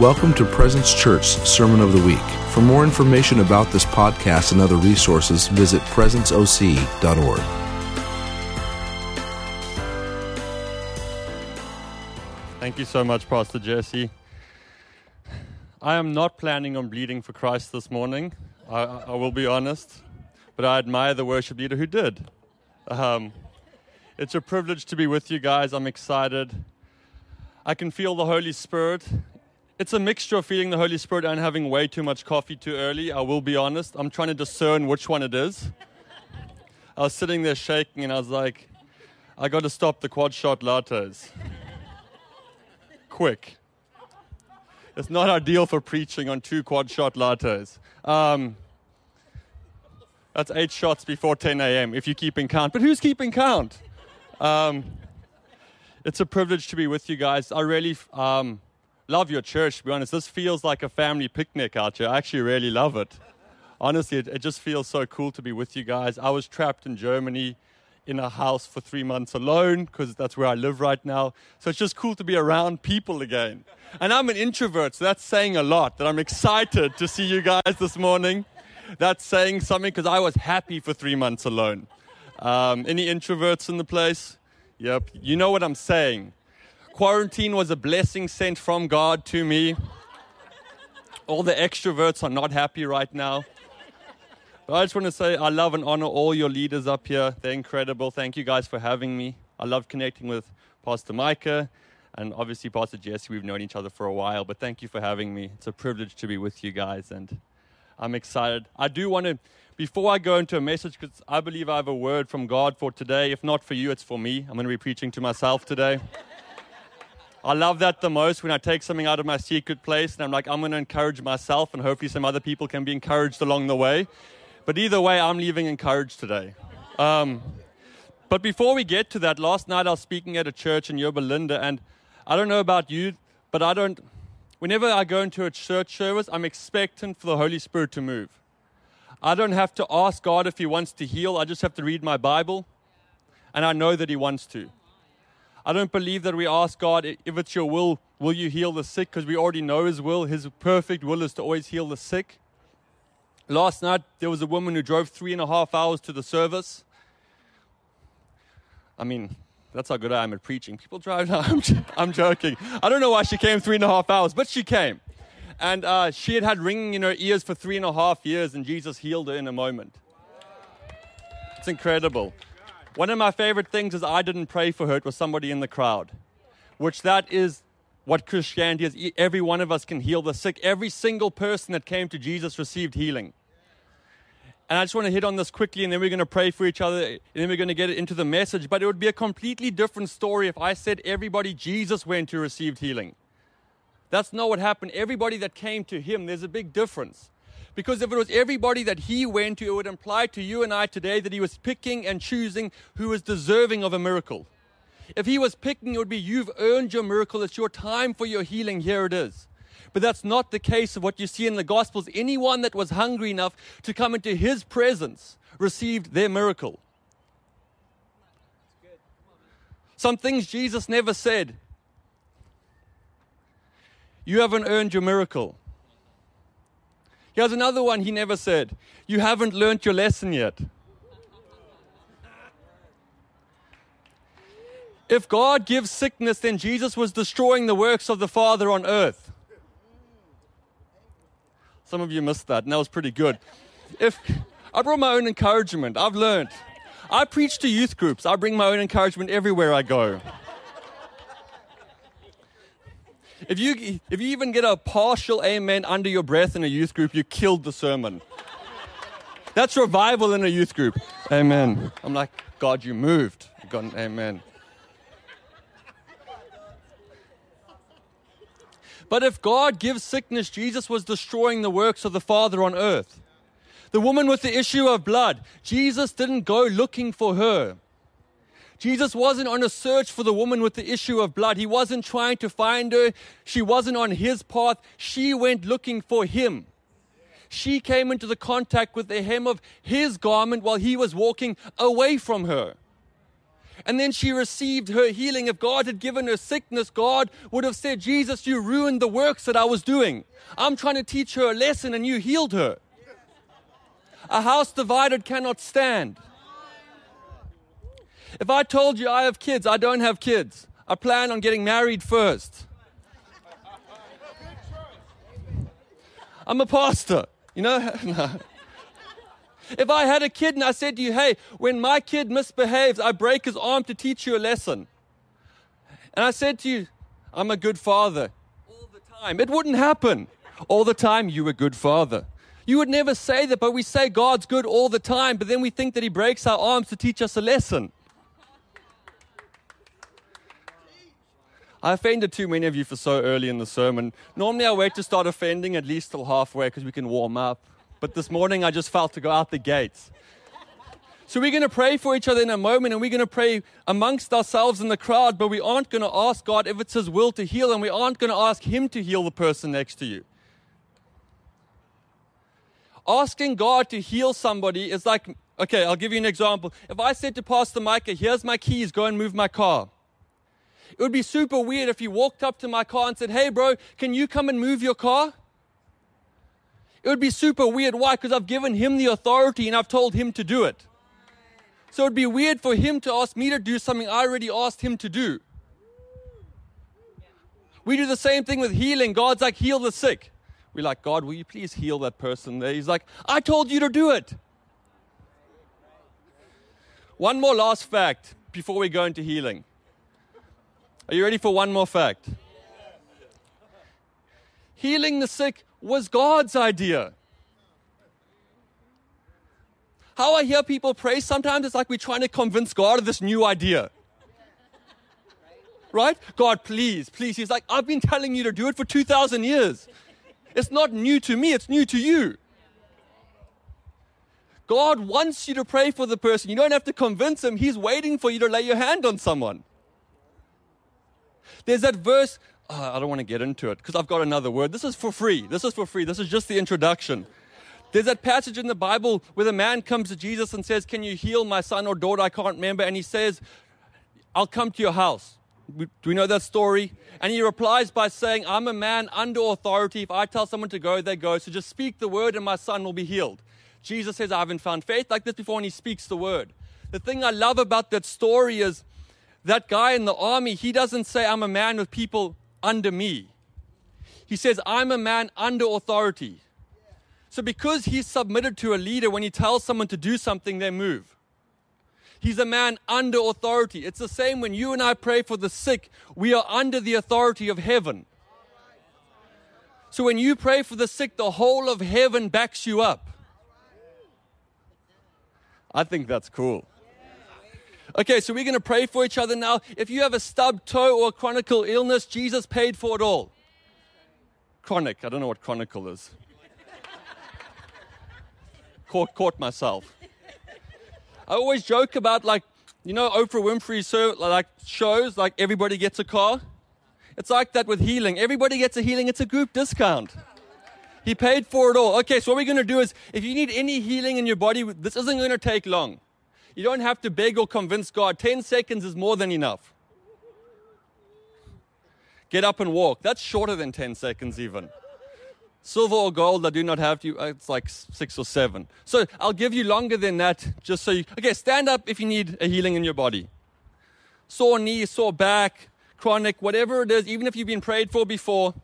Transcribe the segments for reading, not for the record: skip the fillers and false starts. Welcome to Presence Church's Sermon of the Week. For more information about this podcast and other resources, visit PresenceOC.org. Thank you so much, Pastor Jesse. I am not planning on bleeding for Christ this morning. I will be honest, but I admire the worship leader who did. It's a privilege to be with you guys. I'm excited. I can feel the Holy Spirit. It's a mixture of feeling the Holy Spirit and having way too much coffee too early. I will be honest. I'm trying to discern which one it is. I was sitting there shaking and I was like, I got to stop the quad shot lattes. Quick. It's not ideal for preaching on 2 quad shot lattes. That's 8 shots before 10 a.m. if you're keeping count. But who's keeping count? It's a privilege to be with you guys. I really love your church, to be honest. This feels like a family picnic out here. I actually really love it. Honestly, it just feels so cool to be with you guys. I was trapped in Germany in a house for 3 months alone because that's where I live right now. So it's just cool to be around people again. And I'm an introvert, so that's saying a lot, that I'm excited to see you guys this morning. That's saying something because I was happy for 3 months alone. Any introverts in the place? Yep, you know what I'm saying. Quarantine was a blessing sent from God to me. All the extroverts are not happy right now. But I just want to say I love and honor all your leaders up here. They're incredible. Thank you guys for having me. I love connecting with Pastor Micah and obviously Pastor Jesse. We've known each other for a while, but thank you for having me. It's a privilege to be with you guys, and I'm excited. I do want to, before I go into a message, because I believe I have a word from God for today. If not for you, it's for me. I'm going to be preaching to myself today. I love that the most when I take something out of my secret place and I'm like, I'm going to encourage myself and hopefully some other people can be encouraged along the way. But either way, I'm leaving encouraged today. But before we get to that, last night I was speaking at a church in Yerba Linda, and I don't know about you, but whenever I go into a church service, I'm expectant for the Holy Spirit to move. I don't have to ask God if He wants to heal. I just have to read my Bible and I know that He wants to. I don't believe that we ask God, if it's your will you heal the sick? Because we already know His will. His perfect will is to always heal the sick. Last night, there was a woman who drove 3.5 hours to the service. I mean, that's how good I am at preaching. People drive, I'm joking. I don't know why she came 3.5 hours, but she came. And she had ringing in her ears for 3.5 years, and Jesus healed her in a moment. It's incredible. One of my favorite things is I didn't pray for her, it was somebody in the crowd, which that is what Christianity is. Every one of us can heal the sick. Every single person that came to Jesus received healing. And I just want to hit on this quickly, and then we're going to pray for each other, and then we're going to get into the message. But it would be a completely different story if I said everybody Jesus went to received healing. That's not what happened. Everybody that came to Him, there's a big difference. Because if it was everybody that He went to, it would imply to you and I today that He was picking and choosing who is deserving of a miracle. If He was picking, it would be, you've earned your miracle, it's your time for your healing, here it is. But that's not the case of what you see in the Gospels. Anyone that was hungry enough to come into His presence received their miracle. Some things Jesus never said. You haven't earned your miracle. Here's another one He never said. You haven't learned your lesson yet. If God gives sickness, then Jesus was destroying the works of the Father on earth. Some of you missed that, and that was pretty good. If I brought my own encouragement. I've learned. I preach to youth groups. I bring my own encouragement everywhere I go. If you even get a partial amen under your breath in a youth group, you killed the sermon. That's revival in a youth group. Amen. I'm like, God, you moved. You got an amen. But if God gives sickness, Jesus was destroying the works of the Father on earth. The woman with the issue of blood, Jesus didn't go looking for her. Jesus wasn't on a search for the woman with the issue of blood. He wasn't trying to find her. She wasn't on His path. She went looking for Him. She came into the contact with the hem of His garment while He was walking away from her. and then she received her healing. If God had given her sickness, God would have said, Jesus, you ruined the works that I was doing. I'm trying to teach her a lesson and you healed her. A house divided cannot stand. If I told you I have kids, I don't have kids. I plan on getting married first. I'm a pastor, you know. If I had a kid and I said to you, hey, when my kid misbehaves, I break his arm to teach you a lesson. And I said to you, I'm a good father all the time. It wouldn't happen. All the time, you were a good father. You would never say that, but we say God's good all the time, but then we think that he breaks our arms to teach us a lesson. I offended too many of you for so early in the sermon. Normally, I wait to start offending at least till halfway because we can warm up. But this morning, I just felt to go out the gates. So we're going to pray for each other in a moment, and we're going to pray amongst ourselves in the crowd, but we aren't going to ask God if it's his will to heal, and we aren't going to ask him to heal the person next to you. Asking God to heal somebody is like, okay, I'll give you an example. If I said to Pastor Micah, here's my keys, go and move my car. It would be super weird if he walked up to my car and said, hey, bro, can you come and move your car? It would be super weird. Why? Because I've given him the authority and I've told him to do it. So it would be weird for him to ask me to do something I already asked him to do. We do the same thing with healing. God's like, heal the sick. We're like, God, will you please heal that person there? He's like, I told you to do it. One more last fact before we go into healing. Are you ready for one more fact? Yes. Healing the sick was God's idea. How I hear people pray, sometimes it's like we're trying to convince God of this new idea. Right? God, please, please. He's like, I've been telling you to do it for 2,000 years. It's not new to me, it's new to you. God wants you to pray for the person. You don't have to convince him. He's waiting for you to lay your hand on someone. There's that verse, I don't want to get into it because I've got another word. This is for free. This is just the introduction. There's that passage in the Bible where the man comes to Jesus and says, can you heal my son or daughter? I can't remember. And he says, I'll come to your house. Do we know that story? And he replies by saying, I'm a man under authority. If I tell someone to go, they go. So just speak the word and my son will be healed. Jesus says, I haven't found faith like this before. And he speaks the word. The thing I love about that story is, that guy in the army, he doesn't say, I'm a man with people under me. He says, I'm a man under authority. So because he's submitted to a leader, when he tells someone to do something, they move. He's a man under authority. It's the same when you and I pray for the sick. We are under the authority of heaven. So when you pray for the sick, the whole of heaven backs you up. I think that's cool. Okay, so we're going to pray for each other now. If you have a stubbed toe or a chronic illness, Jesus paid for it all. Chronic, I don't know what chronic is. Caught myself. I always joke about, like, you know, Oprah Winfrey's shows, like everybody gets a car. It's like that with healing. Everybody gets a healing. It's a group discount. He paid for it all. Okay, so what we're going to do is, if you need any healing in your body, this isn't going to take long. You don't have to beg or convince God. 10 seconds is more than enough. Get up and walk. That's shorter than 10 seconds even. Silver or gold, I do not have to. It's like 6 or 7. So I'll give you longer than that just so you... Okay, stand up if you need a healing in your body. Sore knee, sore back, chronic, whatever it is, even if you've been prayed for before,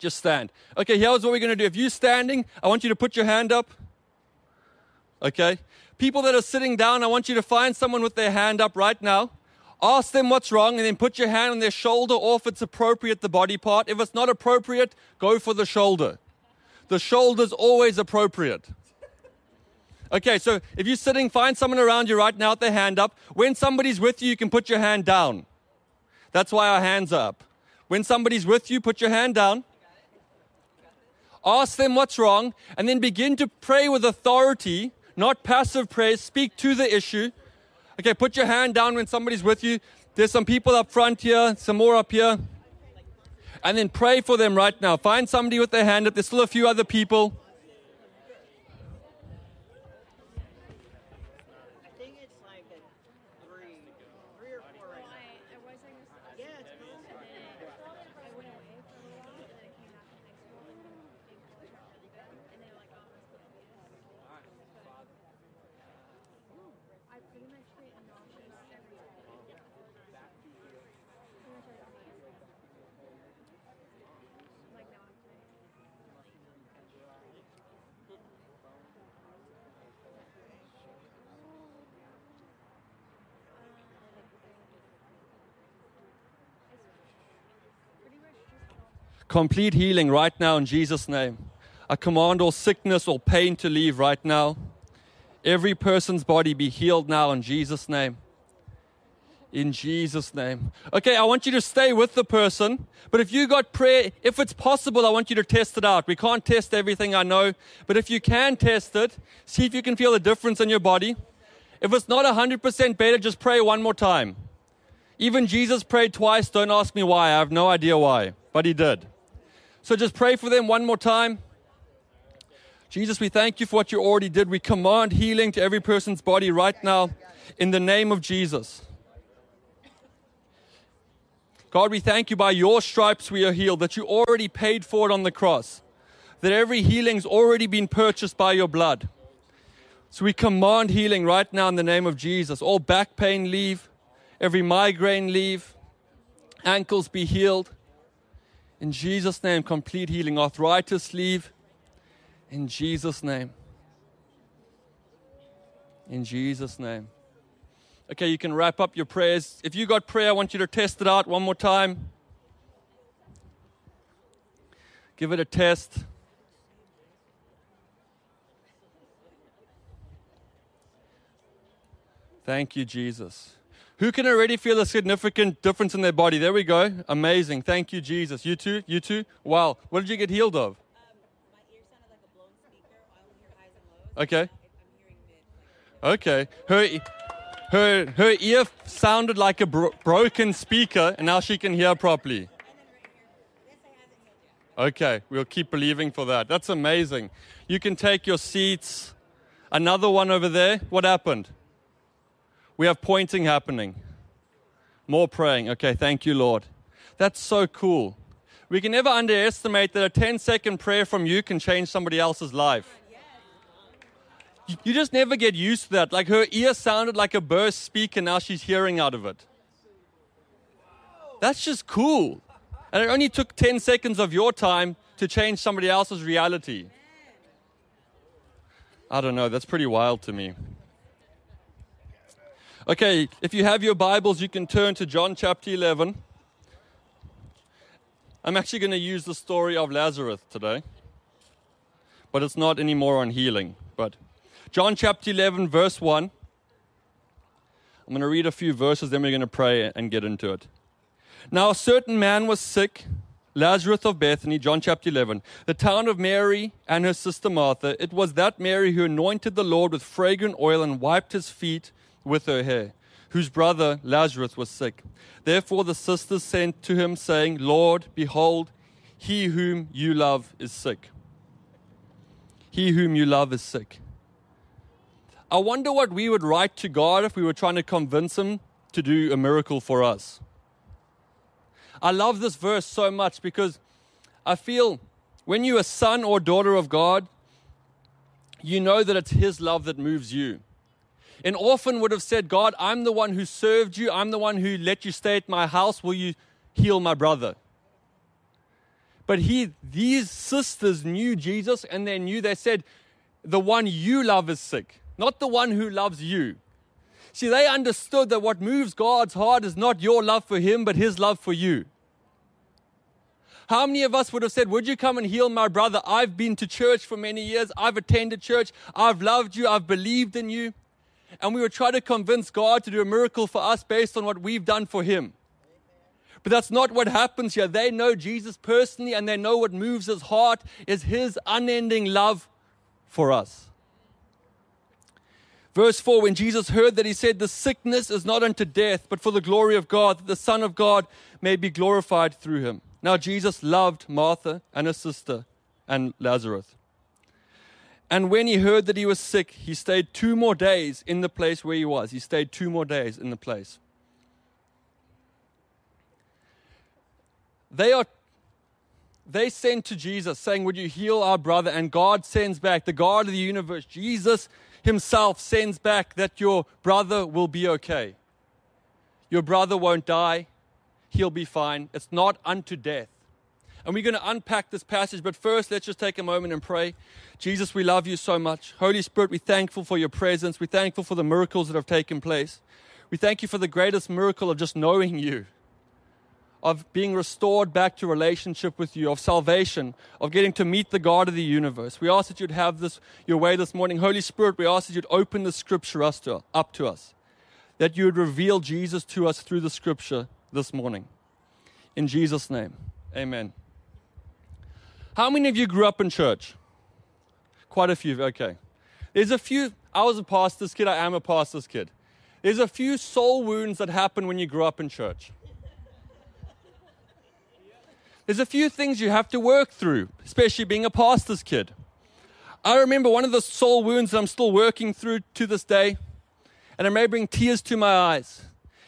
just stand. Okay, here's what we're going to do. If you're standing, I want you to put your hand up. Okay? People that are sitting down, I want you to find someone with their hand up right now. Ask them what's wrong and then put your hand on their shoulder or if it's appropriate, the body part. If it's not appropriate, go for the shoulder. The shoulder's always appropriate. Okay, so if you're sitting, find someone around you right now with their hand up. When somebody's with you, you can put your hand down. That's why our hands are up. When somebody's with you, put your hand down. Ask them what's wrong and then begin to pray with authority. Not passive praise. Speak to the issue. Okay, put your hand down when somebody's with you. There's some people up front here, some more up here. And then pray for them right now. Find somebody with their hand up. There's still a few other people. I think it's like a three. Complete healing right now in Jesus' name. I command all sickness or pain to leave right now. Every person's body be healed now in Jesus' name. In Jesus' name. Okay, I want you to stay with the person, but if you got prayer, if it's possible, I want you to test it out. We can't test everything, I know, but if you can test it, see if you can feel a difference in your body. If it's not 100% better, just pray one more time. Even Jesus prayed twice. Don't ask me why. I have no idea why, but he did. So just pray for them one more time. Jesus, we thank you for what you already did. We command healing to every person's body right now in the name of Jesus. God, we thank you by your stripes we are healed, that you already paid for it on the cross, that every healing's already been purchased by your blood. So we command healing right now in the name of Jesus. All back pain leave, every migraine leave, ankles be healed. In Jesus' name, complete healing. Arthritis leave, in Jesus' name. In Jesus' name. Okay, you can wrap up your prayers. If you got prayer, I want you to test it out one more time. Give it a test. Thank you, Jesus. Who can already feel a significant difference in their body? There we go. Amazing. Thank you, Jesus. You too? You too? Wow. What did you get healed of? My ear sounded like a blown speaker. I would hear highs and lows. Okay. I'm hearing mid. Okay. Her ear sounded like a broken speaker, and now she can hear properly. Okay, we'll keep believing for that. That's amazing. You can take your seats. Another one over there. What happened? We have pointing happening. More praying. Okay, thank you, Lord. That's so cool. We can never underestimate that a 10-second prayer from you can change somebody else's life. You just never get used to that. Like her ear sounded like a burst speaker, now she's hearing out of it. That's just cool. And it only took 10 seconds of your time to change somebody else's reality. I don't know, that's pretty wild to me. Okay, if you have your Bibles, you can turn to John chapter 11. I'm actually going to use the story of Lazarus today. But it's not anymore on healing, but... John chapter 11, verse 1. I'm going to read a few verses, then we're going to pray and get into it. Now a certain man was sick, Lazarus of Bethany, John chapter 11, the town of Mary and her sister Martha. It was that Mary who anointed the Lord with fragrant oil and wiped his feet with her hair, whose brother Lazarus was sick. Therefore the sisters sent to him, saying, Lord, behold, he whom you love is sick. He whom you love is sick. I wonder what we would write to God if we were trying to convince him to do a miracle for us. I love this verse so much because I feel when you're a son or daughter of God, you know that it's his love that moves you. An orphan would have said, God, I'm the one who served you. I'm the one who let you stay at my house. Will you heal my brother? But these sisters knew Jesus, and they knew, they said, the one you love is sick. Not the one who loves you. See, they understood that what moves God's heart is not your love for him, but his love for you. How many of us would have said, would you come and heal my brother? I've been to church for many years. I've attended church. I've loved you. I've believed in you. And we would try to convince God to do a miracle for us based on what we've done for him. But that's not what happens here. They know Jesus personally, and they know what moves his heart is his unending love for us. Verse 4, when Jesus heard that, he said, the sickness is not unto death, but for the glory of God, that the Son of God may be glorified through him. Now Jesus loved Martha and her sister and Lazarus. And when he heard that he was sick, he stayed 2 more days in the place where he was. He stayed 2 more days in the place. They sent to Jesus saying, would you heal our brother? And God sends back, the God of the universe, Jesus himself sends back that your brother will be okay. Your brother won't die. He'll be fine. It's not unto death. And we're going to unpack this passage, but first let's just take a moment and pray. Jesus, we love you so much. Holy Spirit, we're thankful for your presence. We're thankful for the miracles that have taken place. We thank you for the greatest miracle of just knowing you, of being restored back to relationship with you, of salvation, of getting to meet the God of the universe. We ask that you'd have this your way this morning. Holy Spirit, we ask that you'd open the Scripture up to us, that you would reveal Jesus to us through the Scripture this morning. In Jesus' name, amen. How many of you grew up in church? Quite a few, okay. There's a few, I was a pastor's kid, I am a pastor's kid. There's a few soul wounds that happen when you grow up in church. There's a few things you have to work through, especially being a pastor's kid. I remember one of the soul wounds that I'm still working through to this day, and it may bring tears to my eyes,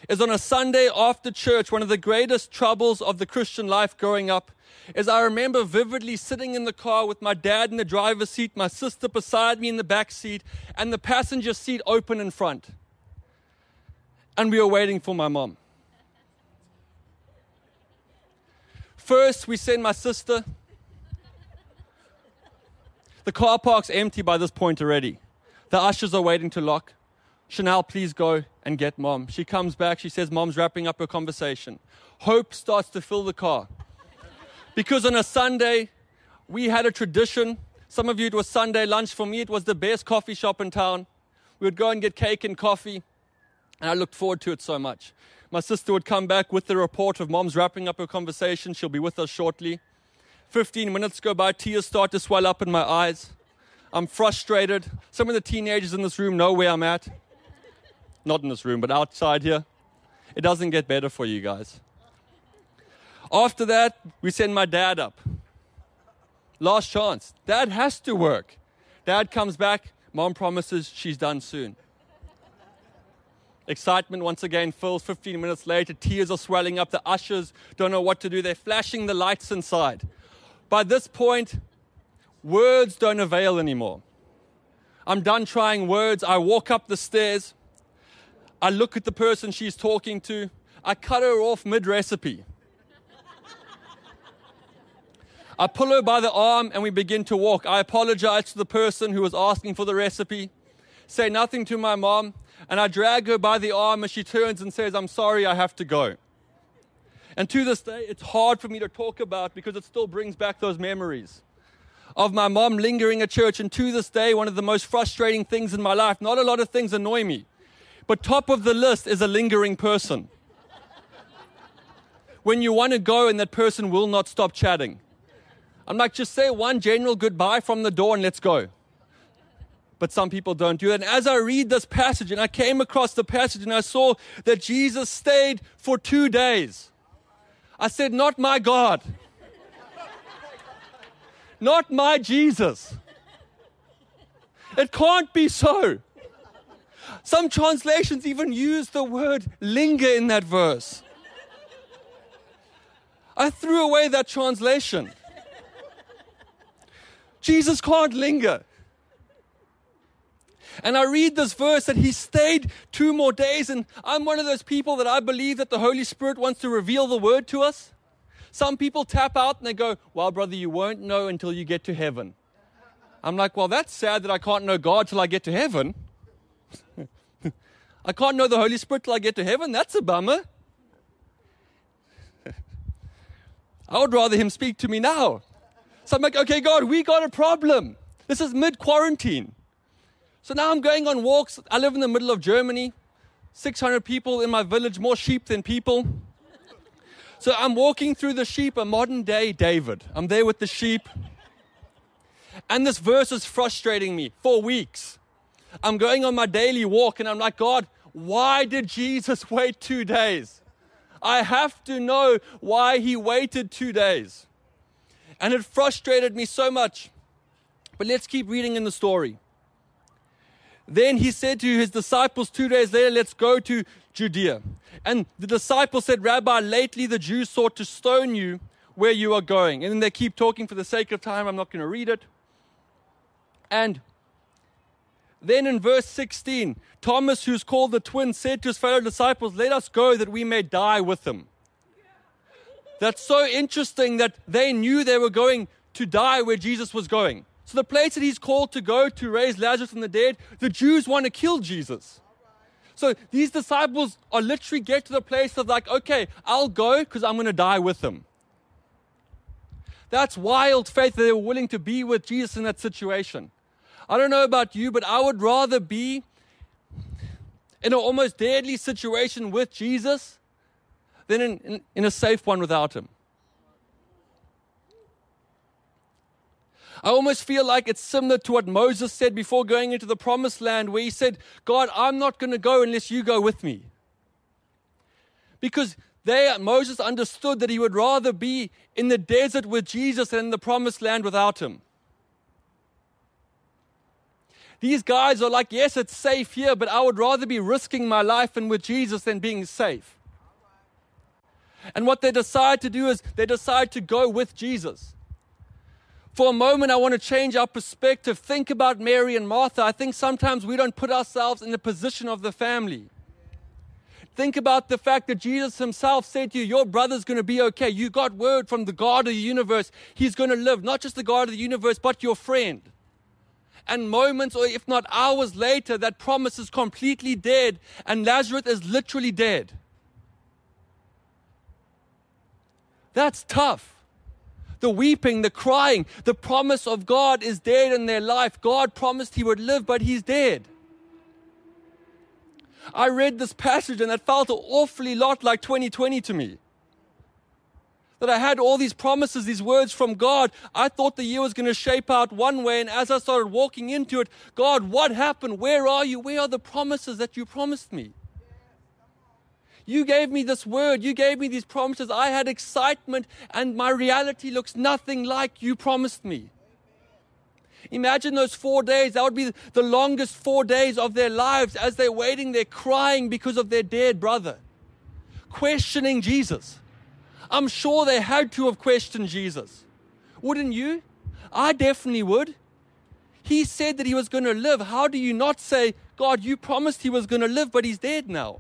is on a Sunday after church, one of the greatest troubles of the Christian life growing up is I remember vividly sitting in the car with my dad in the driver's seat, my sister beside me in the back seat, and the passenger seat open in front. And we were waiting for my mom. First, we send my sister. The car park's empty by this point already. The ushers are waiting to lock. Chanel, please go and get mom. She comes back. She says mom's wrapping up her conversation. Hope starts to fill the car. Because on a Sunday, we had a tradition. Some of you, it was Sunday lunch. For me, it was the best coffee shop in town. We would go and get cake and coffee. And I looked forward to it so much. My sister would come back with the report of mom's wrapping up her conversation. She'll be with us shortly. 15 minutes go by. Tears start to swell up in my eyes. I'm frustrated. Some of the teenagers in this room know where I'm at. Not in this room, but outside here. It doesn't get better for you guys. After that, we send my dad up. Last chance. Dad has to work. Dad comes back. Mom promises she's done soon. Excitement once again fills. 15 minutes later, tears are swelling up. The ushers don't know what to do. They're flashing the lights inside. By this point, words don't avail anymore. I'm done trying words. I walk up the stairs. I look at the person she's talking to. I cut her off mid-recipe. I pull her by the arm and we begin to walk. I apologize to the person who was asking for the recipe. Say nothing to my mom. And I drag her by the arm as she turns and says, I'm sorry, I have to go. And to this day, it's hard for me to talk about because it still brings back those memories of my mom lingering at church. And to this day, one of the most frustrating things in my life, not a lot of things annoy me, but top of the list is a lingering person. When you want to go and that person will not stop chatting. I'm like, just say one general goodbye from the door and let's go. But some people don't do that. And as I read this passage, and I came across the passage, and I saw that Jesus stayed for 2 days. I said, not my God. Not my Jesus. It can't be so. Some translations even use the word linger in that verse. I threw away that translation. Jesus can't linger. And I read this verse that he stayed 2 more days. And I'm one of those people that I believe that the Holy Spirit wants to reveal the word to us. Some people tap out and they go, well, brother, you won't know until you get to heaven. I'm like, well, that's sad that I can't know God till I get to heaven. I can't know the Holy Spirit till I get to heaven. That's a bummer. I would rather him speak to me now. So I'm like, okay, God, we got a problem. This is mid-quarantine. So now I'm going on walks. I live in the middle of Germany, 600 people in my village, more sheep than people. So I'm walking through the sheep, a modern day David. I'm there with the sheep. And this verse is frustrating me for weeks. I'm going on my daily walk and I'm like, God, why did Jesus wait 2 days? I have to know why he waited 2 days. And it frustrated me so much. But let's keep reading in the story. Then he said to his disciples 2 days later, let's go to Judea. And the disciples said, Rabbi, lately the Jews sought to stone you where you are going. And then they keep talking for the sake of time. I'm not going to read it. And then in verse 16, Thomas, who's called the twin, said to his fellow disciples, let us go that we may die with him. That's so interesting that they knew they were going to die where Jesus was going. So the place that he's called to go to raise Lazarus from the dead, the Jews want to kill Jesus. So these disciples are literally get to the place of like, okay, I'll go because I'm going to die with them. That's wild faith that they were willing to be with Jesus in that situation. I don't know about you, but I would rather be in an almost deadly situation with Jesus than in a safe one without him. I almost feel like it's similar to what Moses said before going into the promised land, where he said, God, I'm not going to go unless you go with me. Because Moses understood that he would rather be in the desert with Jesus than in the promised land without him. These guys are like, yes, it's safe here, but I would rather be risking my life and with Jesus than being safe. And what they decide to do is they decide to go with Jesus. For a moment, I want to change our perspective. Think about Mary and Martha. I think sometimes we don't put ourselves in the position of the family. Think about the fact that Jesus himself said to you, your brother's going to be okay. You got word from the God of the universe. He's going to live, not just the God of the universe, but your friend. And moments, or if not hours later, that promise is completely dead, and Lazarus is literally dead. That's tough. The weeping, the crying, the promise of God is dead in their life. God promised he would live, but he's dead. I read this passage and it felt an awfully lot like 2020 to me. That I had all these promises, these words from God. I thought the year was going to shape out one way, and as I started walking into it, God, what happened? Where are you? Where are the promises that you promised me? You gave me this word. You gave me these promises. I had excitement, and my reality looks nothing like you promised me. Imagine those 4 days. That would be the longest 4 days of their lives as they're waiting. They're crying because of their dead brother, questioning Jesus. I'm sure they had to have questioned Jesus. Wouldn't you? I definitely would. He said that he was going to live. How do you not say, God, you promised he was going to live, but he's dead now?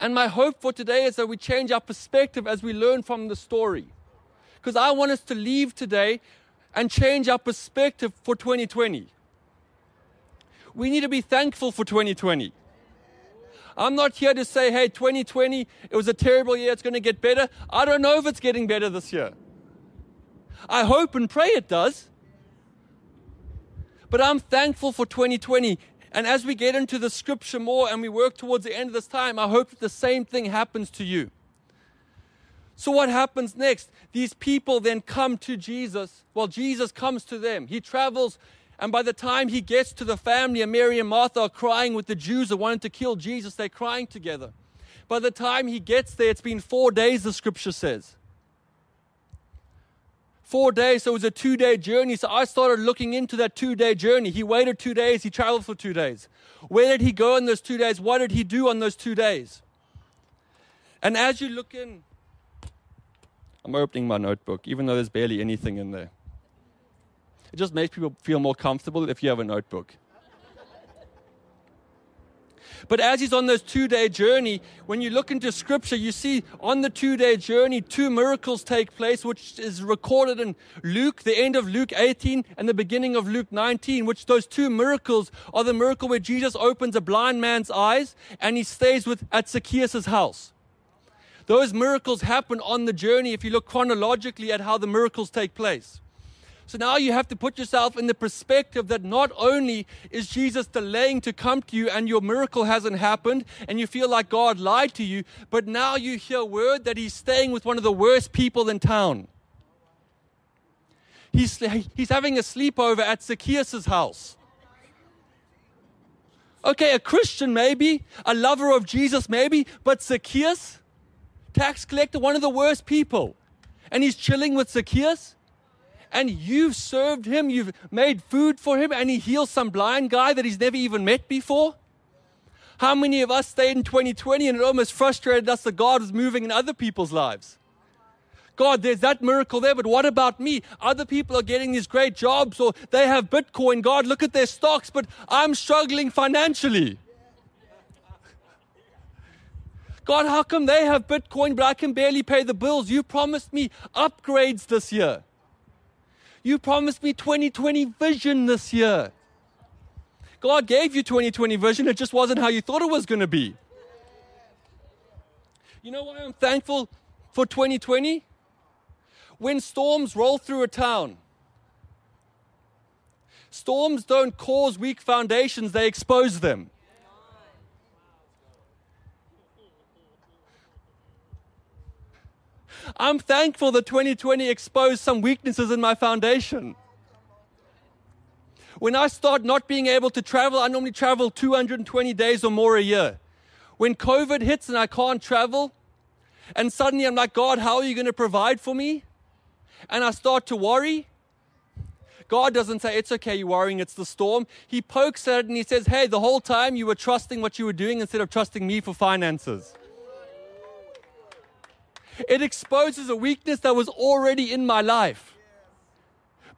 And my hope for today is that we change our perspective as we learn from the story. Because I want us to leave today and change our perspective for 2020. We need to be thankful for 2020. I'm not here to say, hey, 2020, it was a terrible year, it's going to get better. I don't know if it's getting better this year. I hope and pray it does. But I'm thankful for 2020. And as we get into the scripture more and we work towards the end of this time, I hope that the same thing happens to you. So what happens next? These people then come to Jesus. Well, Jesus comes to them. He travels, and by the time he gets to the family, and Mary and Martha are crying with the Jews that wanted to kill Jesus. They're crying together. By the time he gets there, it's been 4 days, the scripture says. 4 days, so it was a 2-day journey. So I started looking into that 2-day journey. He waited 2 days. He traveled for 2 days. Where did he go in those 2 days? What did he do on those 2 days? And as you look in, I'm opening my notebook, even though there's barely anything in there. It just makes people feel more comfortable if you have a notebook. But as he's on this 2-day journey, when you look into scripture, you see on the 2-day journey, 2 miracles take place, which is recorded in Luke, the end of Luke 18 and the beginning of Luke 19, which those 2 miracles are the miracle where Jesus opens a blind man's eyes and he stays at Zacchaeus' house. Those miracles happen on the journey if you look chronologically at how the miracles take place. So now you have to put yourself in the perspective that not only is Jesus delaying to come to you and your miracle hasn't happened and you feel like God lied to you, but now you hear word that he's staying with one of the worst people in town. He's having a sleepover at Zacchaeus' house. Okay, a Christian maybe, a lover of Jesus maybe, but Zacchaeus, tax collector, one of the worst people. And he's chilling with Zacchaeus? And you've served him, you've made food for him, and he heals some blind guy that he's never even met before? How many of us stayed in 2020 and it almost frustrated us that God was moving in other people's lives? God, there's that miracle there, but what about me? Other people are getting these great jobs, or they have Bitcoin. God, look at their stocks, but I'm struggling financially. God, how come they have Bitcoin, but I can barely pay the bills? You promised me upgrades this year. You promised me 2020 vision this year. God gave you 2020 vision. It just wasn't how you thought it was going to be. You know why I'm thankful for 2020? When storms roll through a town, storms don't cause weak foundations, they expose them. I'm thankful that 2020 exposed some weaknesses in my foundation. When I start not being able to travel, I normally travel 220 days or more a year. When COVID hits and I can't travel, and suddenly I'm like, God, how are you going to provide for me? And I start to worry. God doesn't say, it's okay, you're worrying, it's the storm. He pokes at it and he says, hey, the whole time you were trusting what you were doing instead of trusting me for finances. It exposes a weakness that was already in my life.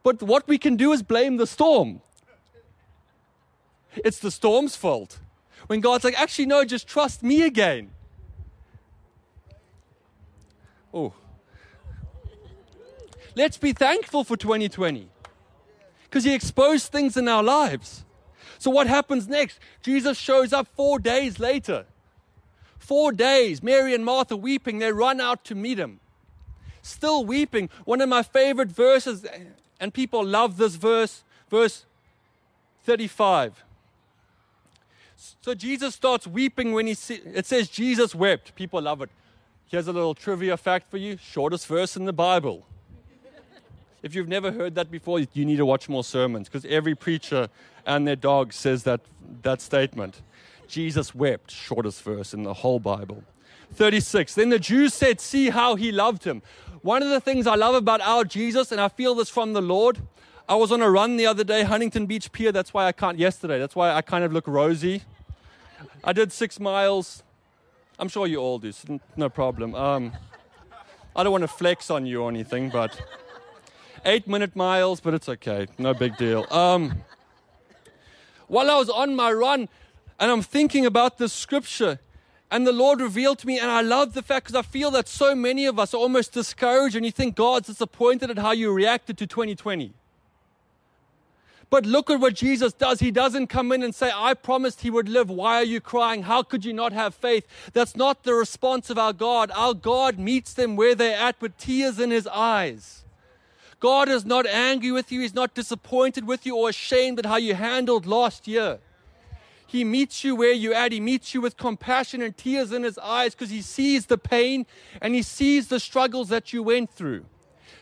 But what we can do is blame the storm. It's the storm's fault. When God's like, actually, no, just trust me again. Oh. Let's be thankful for 2020. Because he exposed things in our lives. So what happens next? Jesus shows up 4 days later. 4 days, Mary and Martha weeping. They run out to meet him. Still weeping. One of my favorite verses, and people love this verse, verse 35. So Jesus starts weeping when it says Jesus wept. People love it. Here's a little trivia fact for you. Shortest verse in the Bible. If you've never heard that before, you need to watch more sermons because every preacher and their dog says that statement. Jesus wept, shortest verse in the whole Bible. 36, then the Jews said, see how he loved him. One of the things I love about our Jesus, and I feel this from the Lord, I was on a run the other day, Huntington Beach Pier, that's why I kind of look rosy. I did 6 miles. I'm sure you all do, so no problem. I don't want to flex on you or anything, but... 8-minute miles, but it's okay. No big deal. While I was on my run, and I'm thinking about this scripture, and the Lord revealed to me, and I love the fact, because I feel that so many of us are almost discouraged, and you think God's disappointed at how you reacted to 2020. But look at what Jesus does. He doesn't come in and say, I promised he would live. Why are you crying? How could you not have faith? That's not the response of our God. Our God meets them where they're at with tears in his eyes. God is not angry with you. He's not disappointed with you or ashamed at how you handled last year. He meets you where you're at. He meets you with compassion and tears in his eyes because he sees the pain and he sees the struggles that you went through.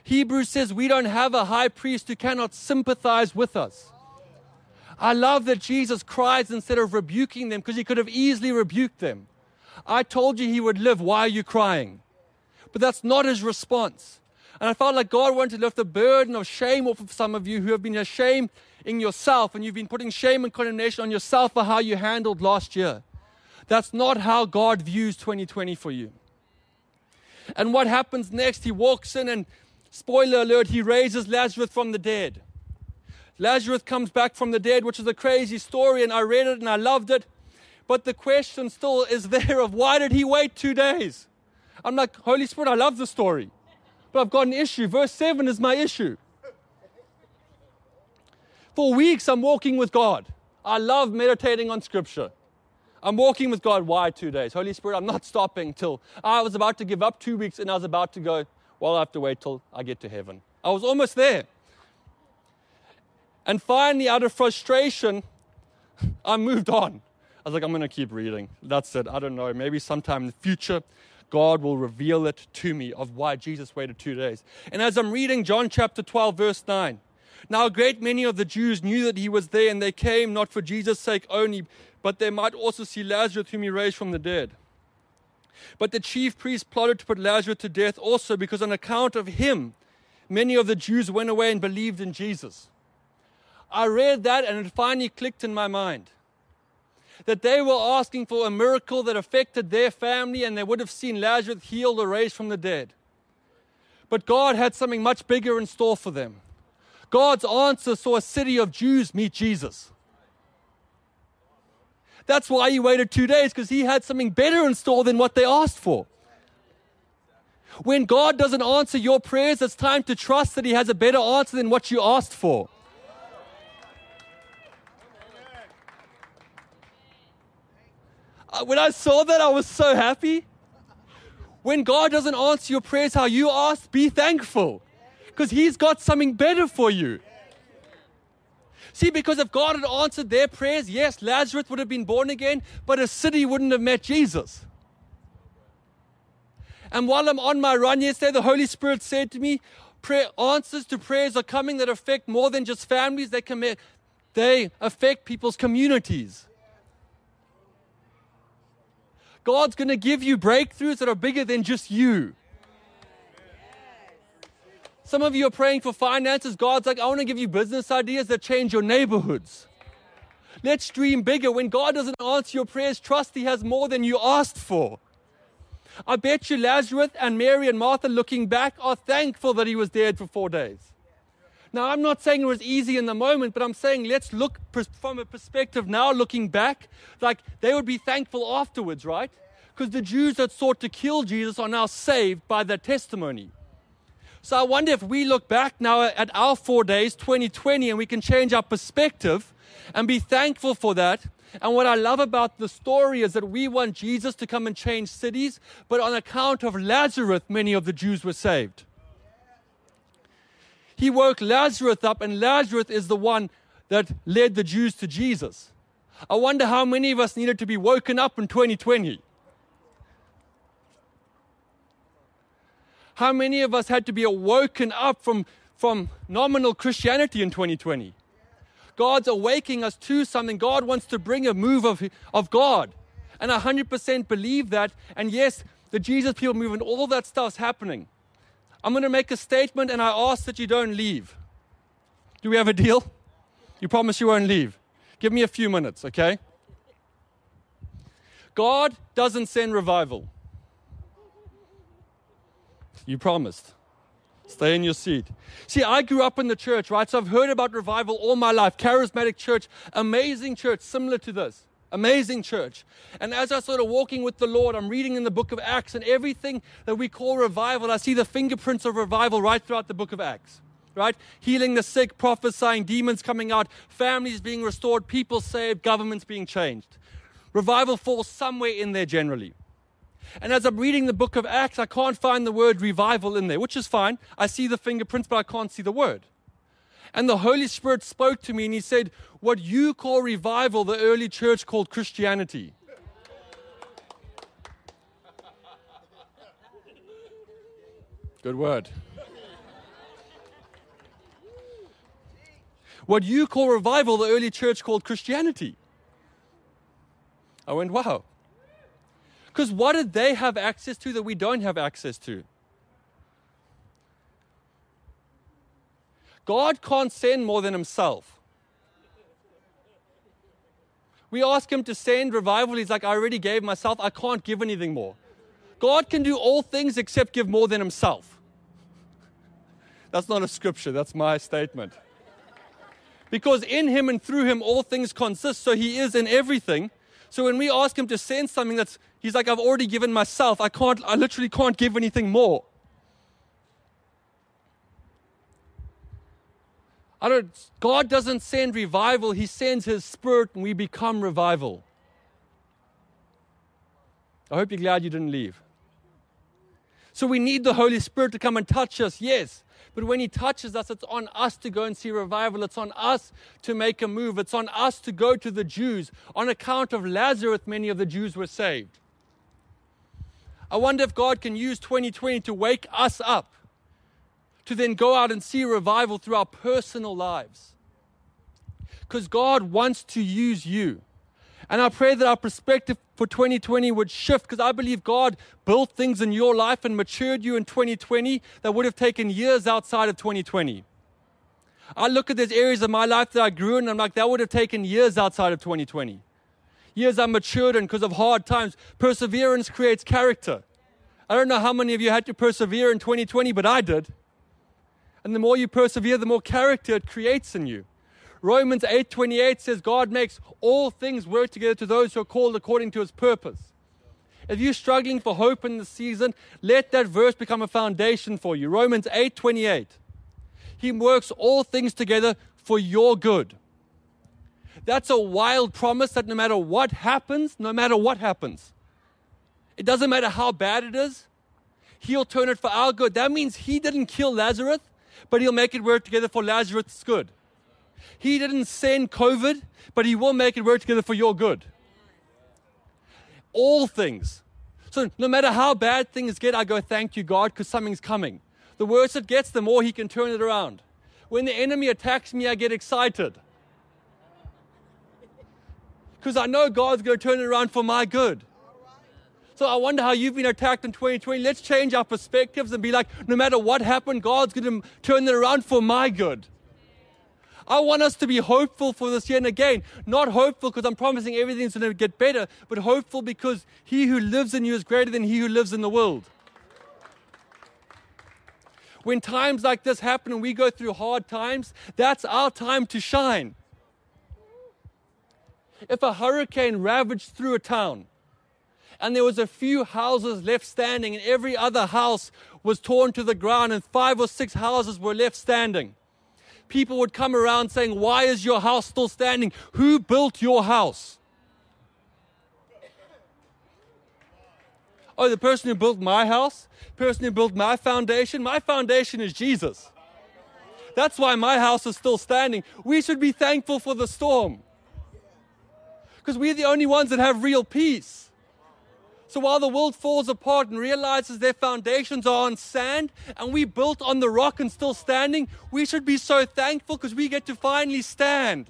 Hebrews says we don't have a high priest who cannot sympathize with us. I love that Jesus cries instead of rebuking them because he could have easily rebuked them. I told you he would live. Why are you crying? But that's not his response. And I felt like God wanted to lift the burden of shame off of some of you who have been ashamed in yourself and you've been putting shame and condemnation on yourself for how you handled last year. That's not how God views 2020 for you. And what happens next? He walks in and, spoiler alert, he raises Lazarus from the dead. Lazarus comes back from the dead, which is a crazy story, and I read it and I loved it. But the question still is there of why did he wait 2 days? I'm like, Holy Spirit, I love the story. But I've got an issue. Verse 7 is my issue. For weeks, I'm walking with God. I love meditating on Scripture. I'm walking with God. Why 2 days? Holy Spirit, I'm not stopping till I was about to give up 2 weeks and I was about to go, well, I have to wait till I get to heaven. I was almost there. And finally, out of frustration, I moved on. I was like, I'm going to keep reading. That's it. I don't know. Maybe sometime in the future, God will reveal it to me of why Jesus waited 2 days. And as I'm reading John chapter 12, verse 9, now a great many of the Jews knew that he was there, and they came not for Jesus' sake only, but they might also see Lazarus, whom he raised from the dead. But the chief priests plotted to put Lazarus to death also, because on account of him, many of the Jews went away and believed in Jesus. I read that, and it finally clicked in my mind. That they were asking for a miracle that affected their family and they would have seen Lazarus healed or raised from the dead. But God had something much bigger in store for them. God's answer saw a city of Jews meet Jesus. That's why he waited 2 days, because he had something better in store than what they asked for. When God doesn't answer your prayers, it's time to trust that he has a better answer than what you asked for. when I saw that, I was so happy. When God doesn't answer your prayers how you asked, be thankful, because He's got something better for you. See, because if God had answered their prayers, yes, Lazarus would have been born again, but a city wouldn't have met Jesus. And while I'm on my run yesterday, the Holy Spirit said to me, answers to prayers are coming that affect more than just families. They affect people's communities. God's going to give you breakthroughs that are bigger than just you. Some of you are praying for finances. God's like, I want to give you business ideas that change your neighborhoods. Let's dream bigger. When God doesn't answer your prayers, trust He has more than you asked for. I bet you Lazarus and Mary and Martha, looking back, are thankful that he was dead for 4 days. Now, I'm not saying it was easy in the moment, but I'm saying let's look from a perspective now, looking back, like they would be thankful afterwards, right? Because the Jews that sought to kill Jesus are now saved by their testimony. So I wonder if we look back now at our 4 days, 2020, and we can change our perspective and be thankful for that. And what I love about the story is that we want Jesus to come and change cities, but on account of Lazarus, many of the Jews were saved. He woke Lazarus up, and Lazarus is the one that led the Jews to Jesus. I wonder how many of us needed to be woken up in 2020. How many of us had to be awoken up from nominal Christianity in 2020? God's awakening us to something. God wants to bring a move of God. And I 100% believe that. And yes, the Jesus People movement, all that stuff's happening. I'm going to make a statement and I ask that you don't leave. Do we have a deal? You promise you won't leave. Give me a few minutes, okay? God doesn't send revival. You promised. Stay in your seat. See, I grew up in the church, right? So I've heard about revival all my life. Charismatic church, amazing church, similar to this. Amazing church. And as I started walking with the Lord, I'm reading in the Book of Acts, and everything that we call revival, I see the fingerprints of revival right throughout the Book of Acts, right? Healing the sick, prophesying, demons coming out, families being restored, people saved, governments being changed. Revival falls somewhere in there generally. And as I'm reading the Book of Acts, I can't find the word revival in there, which is fine. I see the fingerprints, but I can't see the word. And the Holy Spirit spoke to me and He said, what you call revival, the early church called Christianity. Good word. What you call revival, the early church called Christianity. I went, wow. Because what did they have access to that we don't have access to? God can't send more than Himself. We ask Him to send revival. He's like, I already gave myself. I can't give anything more. God can do all things except give more than Himself. That's not a scripture. That's my statement. Because in Him and through Him, all things consist. So He is in everything. So when we ask Him to send something that's, He's like, I've already given myself. I literally can't give anything more. God doesn't send revival. He sends His Spirit and we become revival. I hope you're glad you didn't leave. So we need the Holy Spirit to come and touch us, yes. But when He touches us, it's on us to go and see revival. It's on us to make a move. It's on us to go to the Jews. On account of Lazarus, many of the Jews were saved. I wonder if God can use 2020 to wake us up, to then go out and see revival through our personal lives. Because God wants to use you. And I pray that our perspective for 2020 would shift, because I believe God built things in your life and matured you in 2020 that would have taken years outside of 2020. I look at those areas of my life that I grew in and I'm like, that would have taken years outside of 2020. Years I matured in because of hard times. Perseverance creates character. I don't know how many of you had to persevere in 2020, but I did. And the more you persevere, the more character it creates in you. Romans 8:28 says, God makes all things work together to those who are called according to His purpose. If you're struggling for hope in this season, let that verse become a foundation for you. Romans 8:28. He works all things together for your good. That's a wild promise that no matter what happens, it doesn't matter how bad it is, he'll turn it for our good. That means he didn't kill Lazarus, but he'll make it work together for Lazarus' good. He didn't send COVID, but he will make it work together for your good. All things. So no matter how bad things get, I go, thank you, God, because something's coming. The worse it gets, the more he can turn it around. When the enemy attacks me, I get excited. Because I know God's going to turn it around for my good. So I wonder how you've been attacked in 2020. Let's change our perspectives and be like, no matter what happened, God's going to turn it around for my good. I want us to be hopeful for this year. And again, not hopeful because I'm promising everything's going to get better, but hopeful because he who lives in you is greater than he who lives in the world. When times like this happen and we go through hard times, that's our time to shine. If a hurricane ravaged through a town and there was a few houses left standing and every other house was torn to the ground and 5 or 6 houses were left standing, people would come around saying, why is your house still standing? Who built your house? Oh, the person who built my house, the person who built my foundation is Jesus. That's why my house is still standing. We should be thankful for the storm because we're the only ones that have real peace. So while the world falls apart and realizes their foundations are on sand and we built on the rock and still standing, we should be so thankful because we get to finally stand.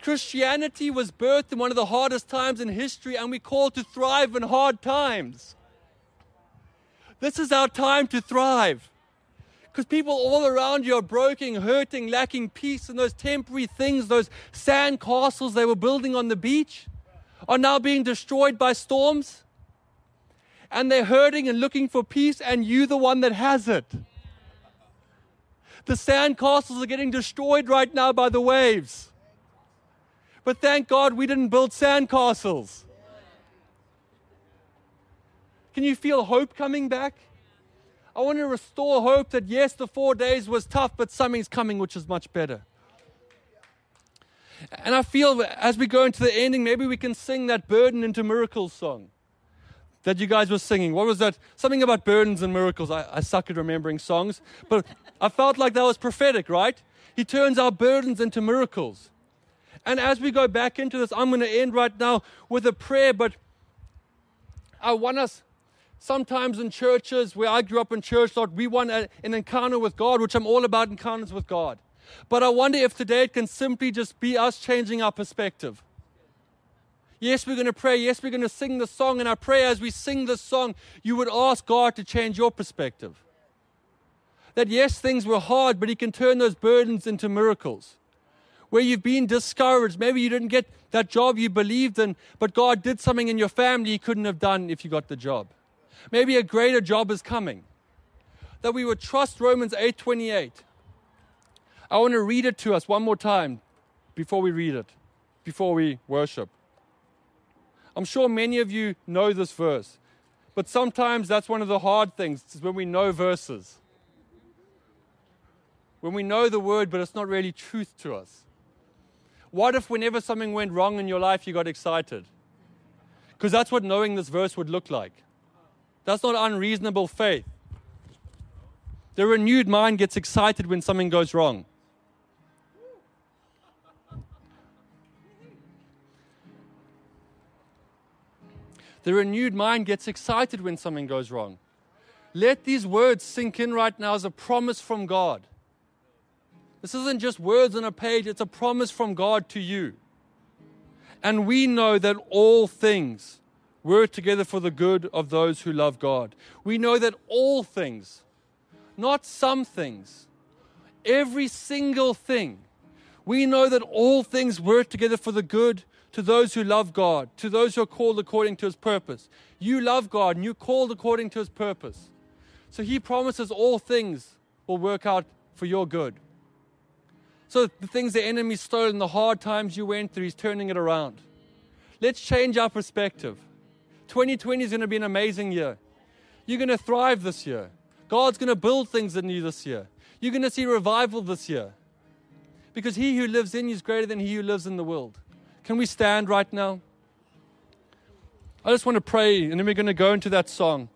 Christianity was birthed in one of the hardest times in history and we're called to thrive in hard times. This is our time to thrive. Because people all around you are broken, hurting, lacking peace, and those temporary things, those sand castles they were building on the beach are now being destroyed by storms. And they're hurting and looking for peace, and you the one that has it. The sand castles are getting destroyed right now by the waves. But thank God we didn't build sand castles. Can you feel hope coming back? I want to restore hope that, yes, the 4 days was tough, but something's coming which is much better. And I feel as we go into the ending, maybe we can sing that burden into miracles song that you guys were singing. What was that? Something about burdens and miracles. I suck at remembering songs, but I felt like that was prophetic, right? He turns our burdens into miracles. And as we go back into this, I'm going to end right now with a prayer, but I want us... Sometimes in churches, where I grew up in church, Lord, we want an encounter with God, which I'm all about encounters with God. But I wonder if today it can simply just be us changing our perspective. Yes, we're going to pray. Yes, we're going to sing the song. And I pray as we sing this song, you would ask God to change your perspective. That yes, things were hard, but he can turn those burdens into miracles. Where you've been discouraged, maybe you didn't get that job you believed in, but God did something in your family he couldn't have done if you got the job. Maybe a greater job is coming. That we would trust Romans 8:28. I want to read it to us one more time before we read it, before we worship. I'm sure many of you know this verse, but sometimes that's one of the hard things is when we know verses. When we know the word, but it's not really truth to us. What if whenever something went wrong in your life, you got excited? Because that's what knowing this verse would look like. That's not unreasonable faith. The renewed mind gets excited when something goes wrong. The renewed mind gets excited when something goes wrong. Let these words sink in right now as a promise from God. This isn't just words on a page, it's a promise from God to you. And we know that all things work together for the good of those who love God. We know that all things, not some things, every single thing, we know that all things work together for the good to those who love God, to those who are called according to his purpose. You love God and you're called according to his purpose. So he promises all things will work out for your good. So the things the enemy stole and the hard times you went through, he's turning it around. Let's change our perspective. 2020 is going to be an amazing year. You're going to thrive this year. God's going to build things in you this year. You're going to see revival this year. because he who lives in you is greater than he who lives in the world. Can we stand right now? I just want to pray, and then we're going to go into that song.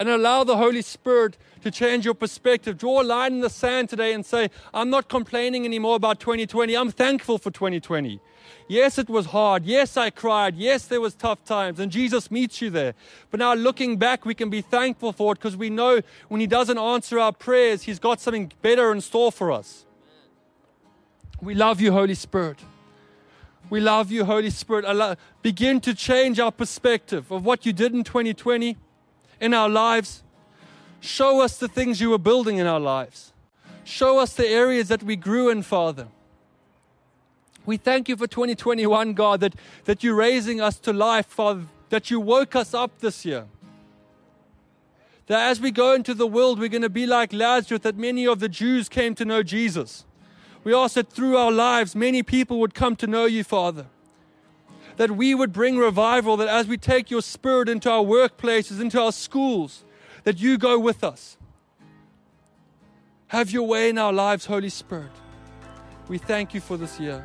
And allow the Holy Spirit to change your perspective. Draw a line in the sand today and say, I'm not complaining anymore about 2020. I'm thankful for 2020. Yes, it was hard. Yes, I cried. Yes, there was tough times. And Jesus meets you there. But now looking back, we can be thankful for it because we know when he doesn't answer our prayers, he's got something better in store for us. We love you, Holy Spirit. We love you, Holy Spirit. Begin to change our perspective of what you did in 2020. In our lives, show us the things you were building in our lives. Show us the areas that we grew in, Father. We thank you for 2021, God, that you're raising us to life, Father, that you woke us up this year. That as we go into the world, we're going to be like Lazarus, that many of the Jews came to know Jesus. We ask that through our lives, many people would come to know you, Father. That we would bring revival, that as we take your Spirit into our workplaces, into our schools, that you go with us. Have your way in our lives, Holy Spirit. We thank you for this year.